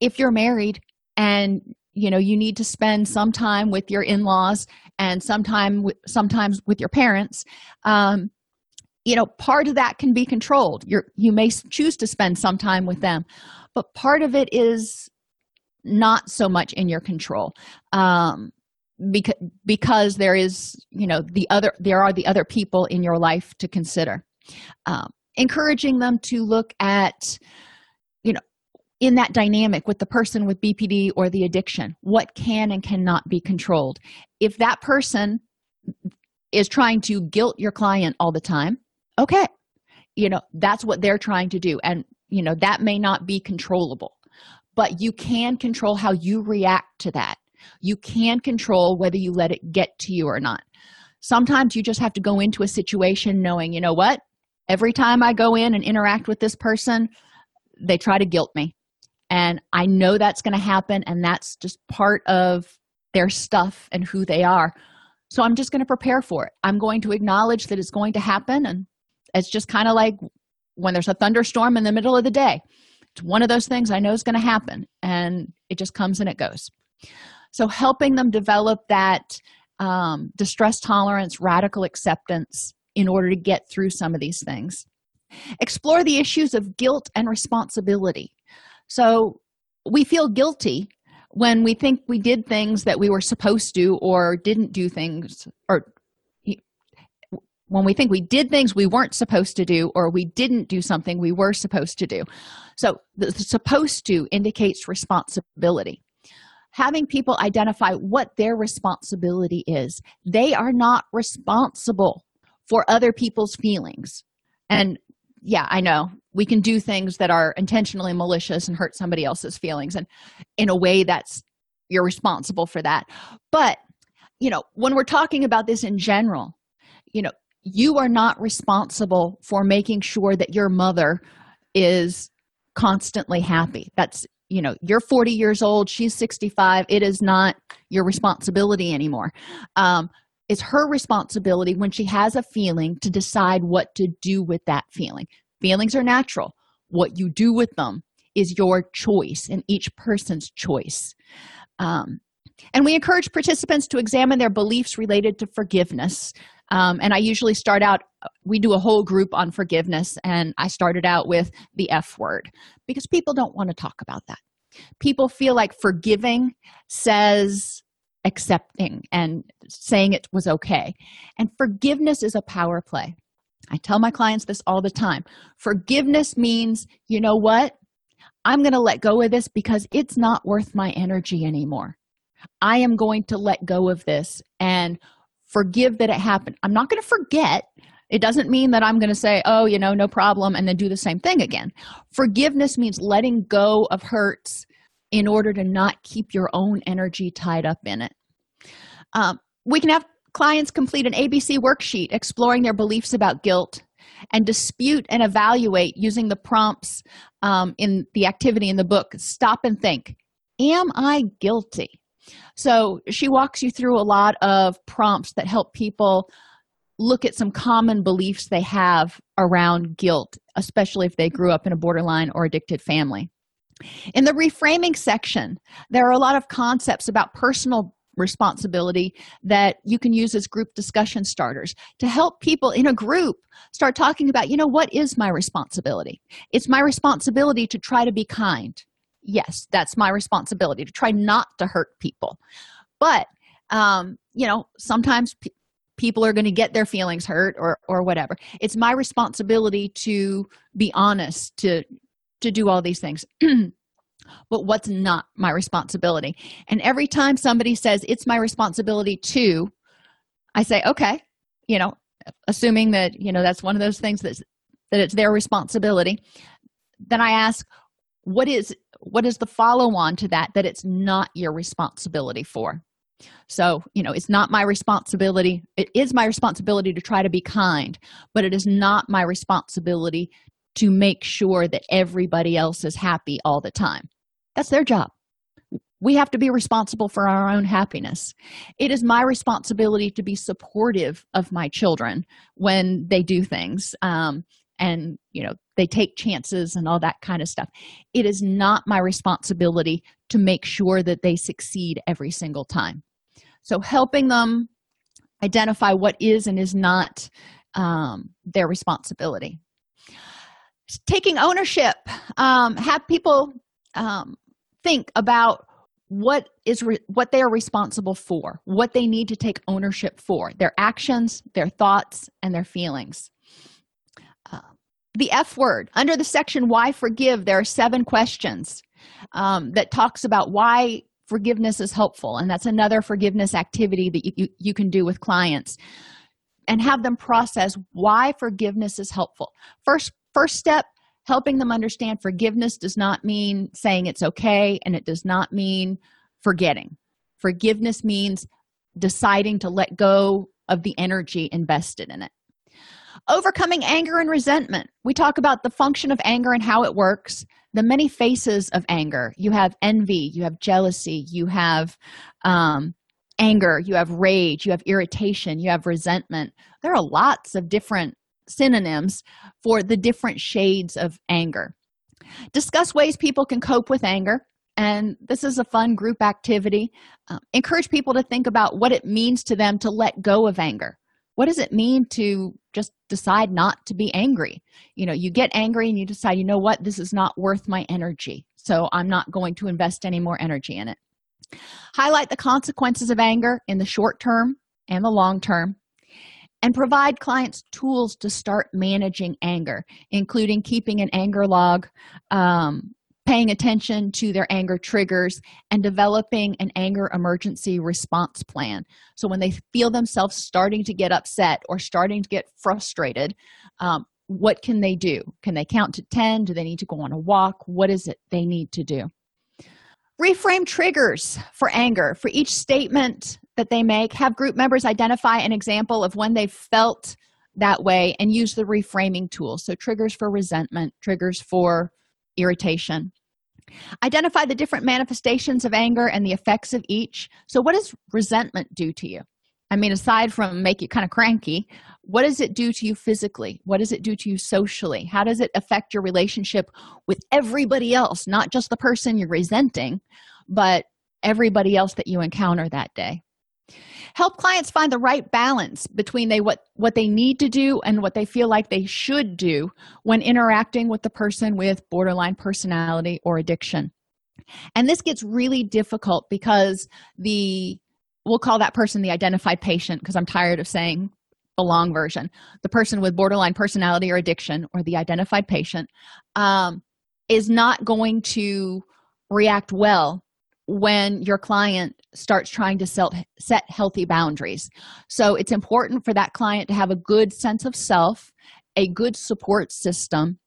If you're married and, you know, you need to spend some time with your in-laws and sometime, sometimes with your parents, um, you know, part of that can be controlled. You're, you may choose to spend some time with them, but part of it is not so much in your control, um, because, because there is, you know, the other, there are the other people in your life to consider. Um, encouraging them to look at, you know, in that dynamic with the person with B P D or the addiction, what can and cannot be controlled. If that person is trying to guilt your client all the time, okay, you know, that's what they're trying to do. And, you know, that may not be controllable, but you can control how you react to that. You can control whether you let it get to you or not. Sometimes you just have to go into a situation knowing, you know what, every time I go in and interact with this person, they try to guilt me. And I know that's going to happen, and that's just part of their stuff and who they are. So I'm just going to prepare for it. I'm going to acknowledge that it's going to happen. And it's just kind of like when there's a thunderstorm in the middle of the day. It's one of those things I know is going to happen, and it just comes and it goes. So helping them develop that um, distress tolerance, radical acceptance in order to get through some of these things. Explore the issues of guilt and responsibility. So we feel guilty when we think we did things that we were supposed to or didn't do things, or when we think we did things we weren't supposed to do or we didn't do something we were supposed to do. So the supposed to indicates responsibility. Having people identify what their responsibility is. They are not responsible for other people's feelings. And yeah, I know. We can do things that are intentionally malicious and hurt somebody else's feelings. And in a way, that's you're responsible for that. But, you know, when we're talking about this in general, you know, you are not responsible for making sure that your mother is constantly happy. That's, you know, you're forty years old, she's sixty-five. It is not your responsibility anymore. Um, it's her responsibility when she has a feeling to decide what to do with that feeling. Feelings are natural. What you do with them is your choice and each person's choice. Um, and we encourage participants to examine their beliefs related to forgiveness. Um, and I usually start out, we do a whole group on forgiveness, and I started out with the F word because people don't want to talk about that. People feel like forgiving says accepting and saying it was okay. And forgiveness is a power play. I tell my clients this all the time. Forgiveness means, you know what? I'm going to let go of this because it's not worth my energy anymore. I am going to let go of this and forgive that it happened. I'm not going to forget. It doesn't mean that I'm going to say, oh, you know, no problem, and then do the same thing again. Forgiveness means letting go of hurts in order to not keep your own energy tied up in it. Um, we can have clients complete an A B C worksheet exploring their beliefs about guilt and dispute and evaluate using the prompts um, in the activity in the book, Stop and Think. Am I guilty? So she walks you through a lot of prompts that help people look at some common beliefs they have around guilt, especially if they grew up in a borderline or addicted family. In the reframing section, there are a lot of concepts about personal responsibility that you can use as group discussion starters to help people in a group start talking about, you know, what is my responsibility? It's my responsibility to try to be kind. Yes, that's my responsibility to try not to hurt people. But, um, you know, sometimes pe- people are going to get their feelings hurt or or whatever. It's my responsibility to be honest, to, to do all these things. But what's not my responsibility? And every time somebody says, it's my responsibility to, I say, okay, you know, assuming that, you know, that's one of those things that's, that it's their responsibility. Then I ask, what is, what is the follow-on to that, that it's not your responsibility for? So, you know, it's not my responsibility. It is my responsibility to try to be kind, but it is not my responsibility to make sure that everybody else is happy all the time. That's their job. We have to be responsible for our own happiness. It is my responsibility to be supportive of my children when they do things um, and, you know, they take chances and all that kind of stuff. It is not my responsibility to make sure that they succeed every single time. So helping them identify what is and is not um, their responsibility. Taking ownership, um, have people um, think about what is re- what they are responsible for, what they need to take ownership for, their actions, their thoughts, and their feelings. Uh, the F word, under the section Why Forgive, there are seven questions um, that talks about why forgiveness is helpful, and that's another forgiveness activity that you, you, you can do with clients and have them process why forgiveness is helpful. First, first step, helping them understand forgiveness does not mean saying it's okay, and it does not mean forgetting. Forgiveness means deciding to let go of the energy invested in it. Overcoming anger and resentment. We talk about the function of anger and how it works, the many faces of anger. You have envy, you have jealousy, you have um, anger, you have rage, you have irritation, you have resentment. There are lots of different synonyms for the different shades of anger. Discuss ways people can cope with anger, and this is a fun group activity. Um, encourage people to think about what it means to them to let go of anger. What does it mean to just decide not to be angry? You know, you get angry and you decide, you know what, this is not worth my energy, so I'm not going to invest any more energy in it. Highlight the consequences of anger in the short term and the long term. And provide clients tools to start managing anger, including keeping an anger log, um, paying attention to their anger triggers, and developing an anger emergency response plan. So when they feel themselves starting to get upset or starting to get frustrated, um, what can they do? Can they count to ten? Do they need to go on a walk? What is it they need to do? Reframe triggers for anger. For each statement that they make, have group members identify an example of when they've felt that way and use the reframing tool. So triggers for resentment, triggers for irritation. Identify the different manifestations of anger and the effects of each. So what does resentment do to you? I mean, aside from make you kind of cranky, what does it do to you physically? What does it do to you socially? How does it affect your relationship with everybody else, not just the person you're resenting, but everybody else that you encounter that day? Help clients find the right balance between they what, what they need to do and what they feel like they should do when interacting with the person with borderline personality or addiction. And this gets really difficult because the we'll call that person the identified patient, because I'm tired of saying the long version. The person with borderline personality or addiction, or the identified patient, um, is not going to react well when your client starts trying to sell, set healthy boundaries. So it's important for that client to have a good sense of self, a good support system,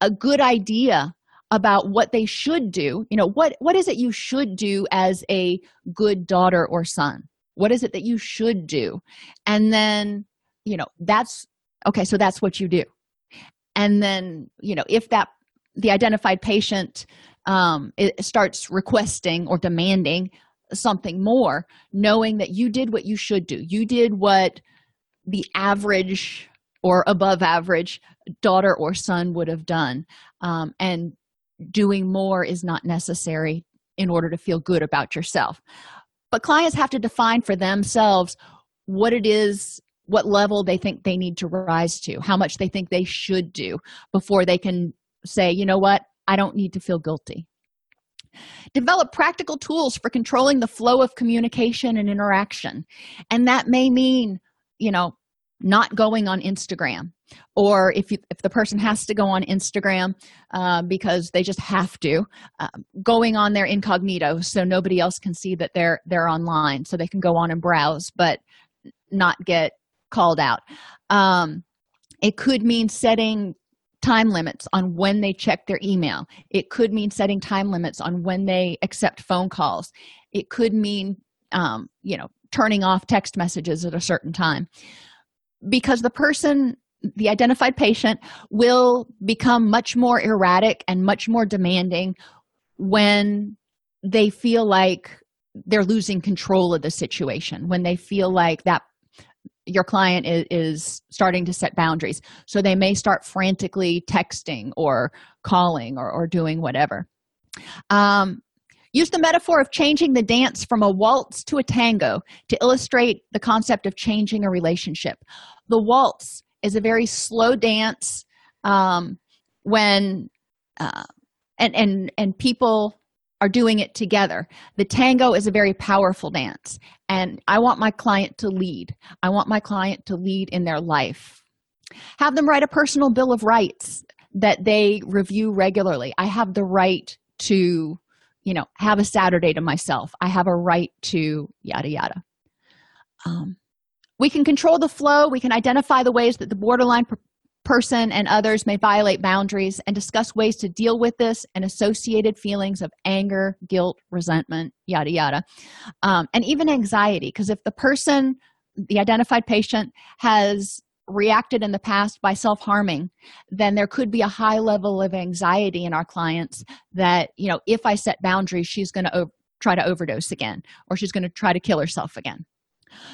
a good idea about what they should do. You know, what, what is it you should do as a good daughter or son? What is it that you should do? And then, you know, that's, okay, so that's what you do. And then, you know, if that, the identified patient um, it starts requesting or demanding something more, knowing that you did what you should do. You did what the average or above average daughter or son would have done. Um, and doing more is not necessary in order to feel good about yourself. But clients have to define for themselves what it is, what level they think they need to rise to, how much they think they should do before they can say, you know what, I don't need to feel guilty. Develop practical tools for controlling the flow of communication and interaction. And that may mean, you know, not going on Instagram, or if you, if the person has to go on Instagram uh, because they just have to, uh, going on their incognito so nobody else can see that they're they're online, so they can go on and browse but not get called out. Um, it could mean setting time limits on when they check their email. It could mean setting time limits on when they accept phone calls. It could mean um, you know, turning off text messages at a certain time. Because the person, the identified patient, will become much more erratic and much more demanding when they feel like they're losing control of the situation, when they feel like that your client is, is starting to set boundaries. So they may start frantically texting or calling or, or doing whatever. Um, use the metaphor of changing the dance from a waltz to a tango to illustrate the concept of changing a relationship. The waltz is a very slow dance um, when uh, and and and people are doing it together. The tango is a very powerful dance, and I want my client to lead. I want my client to lead in their life. Have them write a personal bill of rights that they review regularly. I have the right to, you know, have a Saturday to myself. I have a right to yada, yada. Um, we can control the flow. We can identify the ways that the borderline per- person and others may violate boundaries and discuss ways to deal with this and associated feelings of anger, guilt, resentment, yada, yada, um, and even anxiety. Because if the person, the identified patient, has reacted in the past by self-harming, then there could be a high level of anxiety in our clients that, you know, if I set boundaries, she's going to o- try to overdose again, or she's going to try to kill herself again.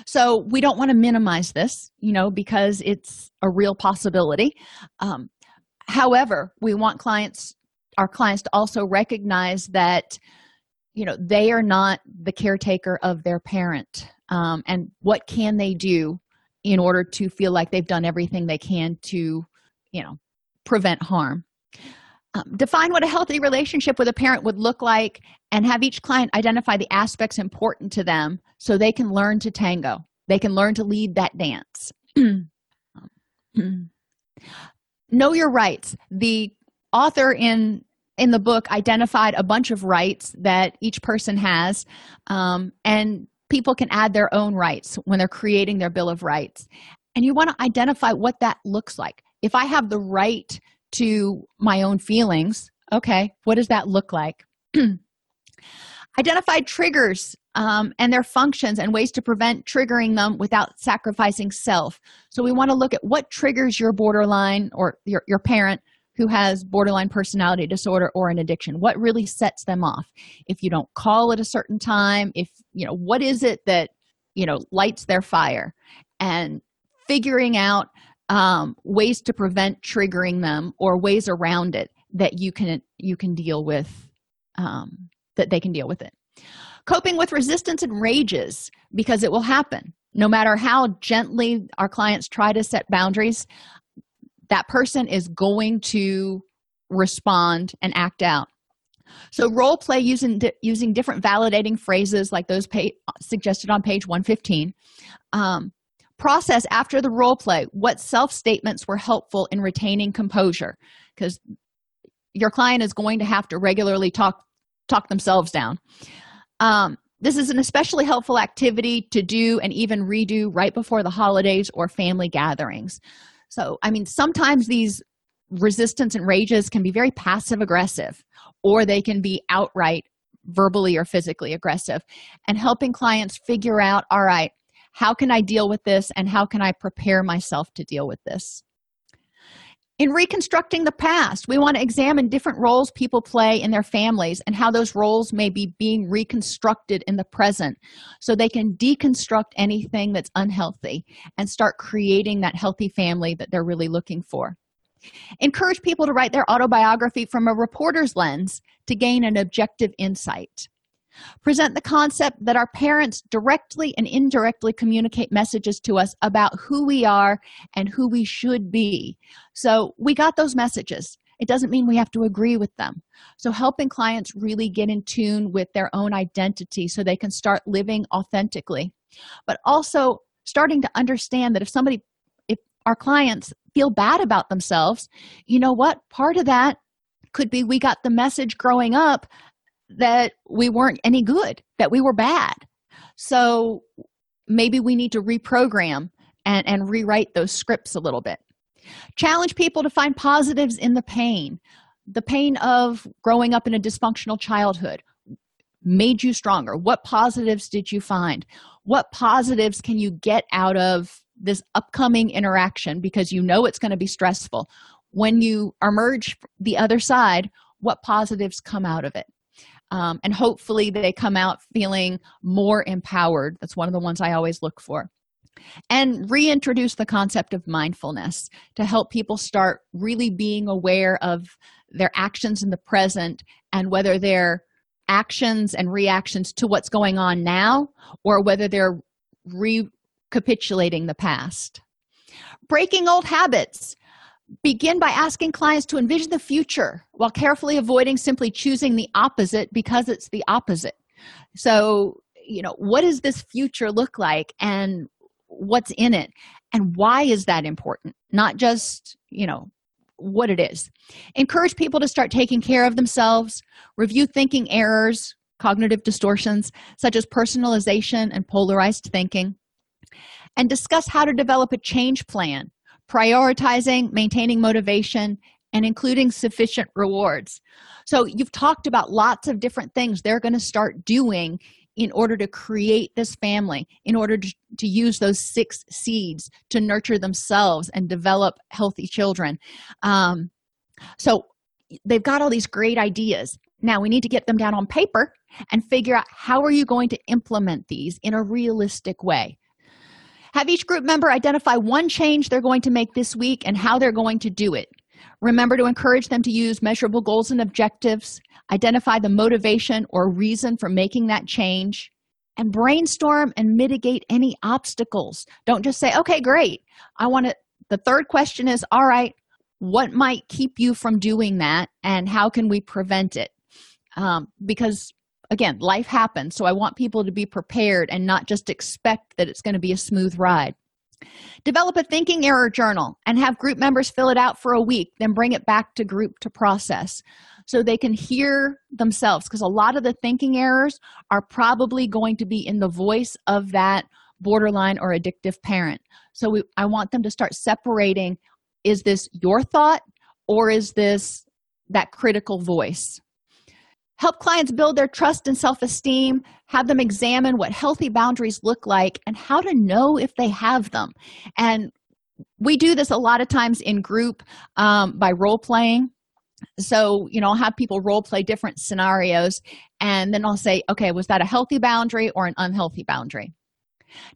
So we don't want to minimize this, you know, because it's a real possibility. Um, however, we want clients, our clients to also recognize that, you know, they are not the caretaker of their parent. Um, and what can they do in order to feel like they've done everything they can to, you know, prevent harm. Um, define what a healthy relationship with a parent would look like and have each client identify the aspects important to them so they can learn to tango. They can learn to lead that dance. Know your rights. The author in in the book identified a bunch of rights that each person has, um, and people can add their own rights when they're creating their Bill of Rights. And you want to identify what that looks like. If I have the right to my own feelings, okay, what does that look like? Identify triggers um, and their functions and ways to prevent triggering them without sacrificing self. So we want to look at what triggers your borderline or your, your parent who has borderline personality disorder or an addiction. What really sets them off? If you don't call at a certain time, if, you know, what is it that, you know, lights their fire? And figuring out um, ways to prevent triggering them or ways around it that you can, you can deal with, um, that they can deal with it. Coping with resistance and rages, because it will happen. No matter how gently our clients try to set boundaries, that person is going to respond and act out. So role play using di- using different validating phrases like those pa- suggested on page one fifteen. Um, process after the role play what self-statements were helpful in retaining composure, because your client is going to have to regularly talk, talk themselves down. Um, this is an especially helpful activity to do and even redo right before the holidays or family gatherings. So, I mean, sometimes these resistance and rages can be very passive aggressive, or they can be outright verbally or physically aggressive. And helping clients figure out, all right, how can I deal with this and how can I prepare myself to deal with this? In reconstructing the past, we want to examine different roles people play in their families and how those roles may be being reconstructed in the present so they can deconstruct anything that's unhealthy and start creating that healthy family that they're really looking for. Encourage people to write their autobiography from a reporter's lens to gain an objective insight. Present the concept that our parents directly and indirectly communicate messages to us about who we are and who we should be. So we got those messages. It doesn't mean we have to agree with them. So helping clients really get in tune with their own identity so they can start living authentically. But also starting to understand that if somebody, if our clients feel bad about themselves, you know what? Part of that could be we got the message growing up that we weren't any good, that we were bad. So maybe we need to reprogram and, and rewrite those scripts a little bit. Challenge people to find positives in the pain. The pain of growing up in a dysfunctional childhood made you stronger. What positives did you find? What positives can you get out of this upcoming interaction? Because you know it's going to be stressful. When you emerge the other side, what positives come out of it? Um, and hopefully they come out feeling more empowered. That's one of the ones I always look for. And reintroduce the concept of mindfulness to help people start really being aware of their actions in the present and whether they're actions and reactions to what's going on now, or whether they're recapitulating the past. Breaking old habits. Begin by asking clients to envision the future while carefully avoiding simply choosing the opposite because it's the opposite. So, you know, what does this future look like and what's in it? And why is that important? Not just, you know, what it is. Encourage people to start taking care of themselves, review thinking errors, cognitive distortions, such as personalization and polarized thinking, and discuss how to develop a change plan, prioritizing, maintaining motivation, and including sufficient rewards. So you've talked about lots of different things they're going to start doing in order to create this family, in order to, to use those six seeds to nurture themselves and develop healthy children. Um, so they've got all these great ideas. Now we need to get them down on paper and figure out how are you going to implement these in a realistic way. Have each group member identify one change they're going to make this week and how they're going to do it. Remember to encourage them to use measurable goals and objectives, identify the motivation or reason for making that change, and brainstorm and mitigate any obstacles. Don't just say, okay, great. I want to. The third question is, all right, what might keep you from doing that and how can we prevent it? Um, because Again, life happens, so I want people to be prepared and not just expect that it's going to be a smooth ride. Develop a thinking error journal and have group members fill it out for a week, then bring it back to group to process so they can hear themselves, because a lot of the thinking errors are probably going to be in the voice of that borderline or addictive parent. So we, I want them to start separating, is this your thought or is this that critical voice? Help clients build their trust and self-esteem, have them examine what healthy boundaries look like and how to know if they have them. And we do this a lot of times in group um, by role-playing. So, you know, I'll have people role-play different scenarios and then I'll say, okay, was that a healthy boundary or an unhealthy boundary?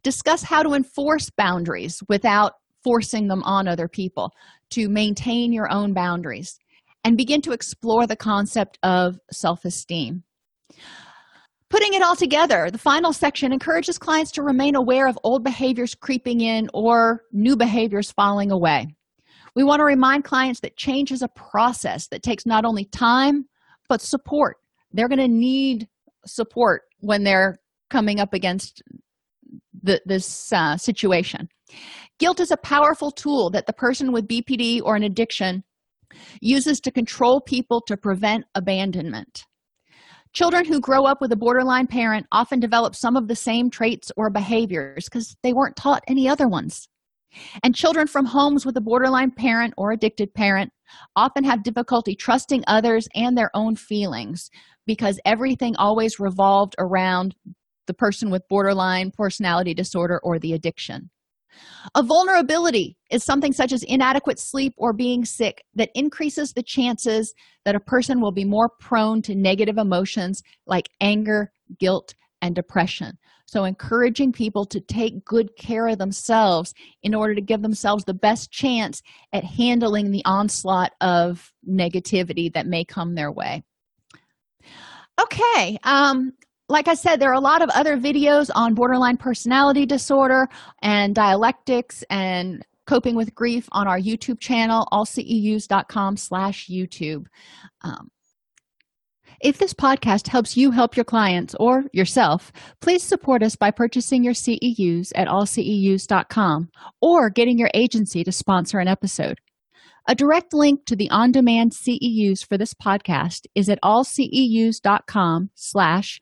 Discuss how to enforce boundaries without forcing them on other people, to maintain your own boundaries. And begin to explore the concept of self-esteem. Putting it all together, the final section encourages clients to remain aware of old behaviors creeping in or new behaviors falling away. We want to remind clients that change is a process that takes not only time, but support. They're going to need support when they're coming up against the, this uh, situation. Guilt is a powerful tool that the person with B P D or an addiction uses to control people to prevent abandonment. Children who grow up with a borderline parent often develop some of the same traits or behaviors because they weren't taught any other ones. And children from homes with a borderline parent or addicted parent often have difficulty trusting others and their own feelings because everything always revolved around the person with borderline personality disorder or the addiction. A vulnerability is something such as inadequate sleep or being sick that increases the chances that a person will be more prone to negative emotions like anger, guilt, and depression. So encouraging people to take good care of themselves in order to give themselves the best chance at handling the onslaught of negativity that may come their way. Okay, um... like I said, there are a lot of other videos on borderline personality disorder and dialectics and coping with grief on our YouTube channel, all C E Us dot com slash YouTube. Um, if this podcast helps you help your clients or yourself, please support us by purchasing your C E Us at all C E Us dot com or getting your agency to sponsor an episode. A direct link to the on-demand C E Us for this podcast is at all C E Us dot com slash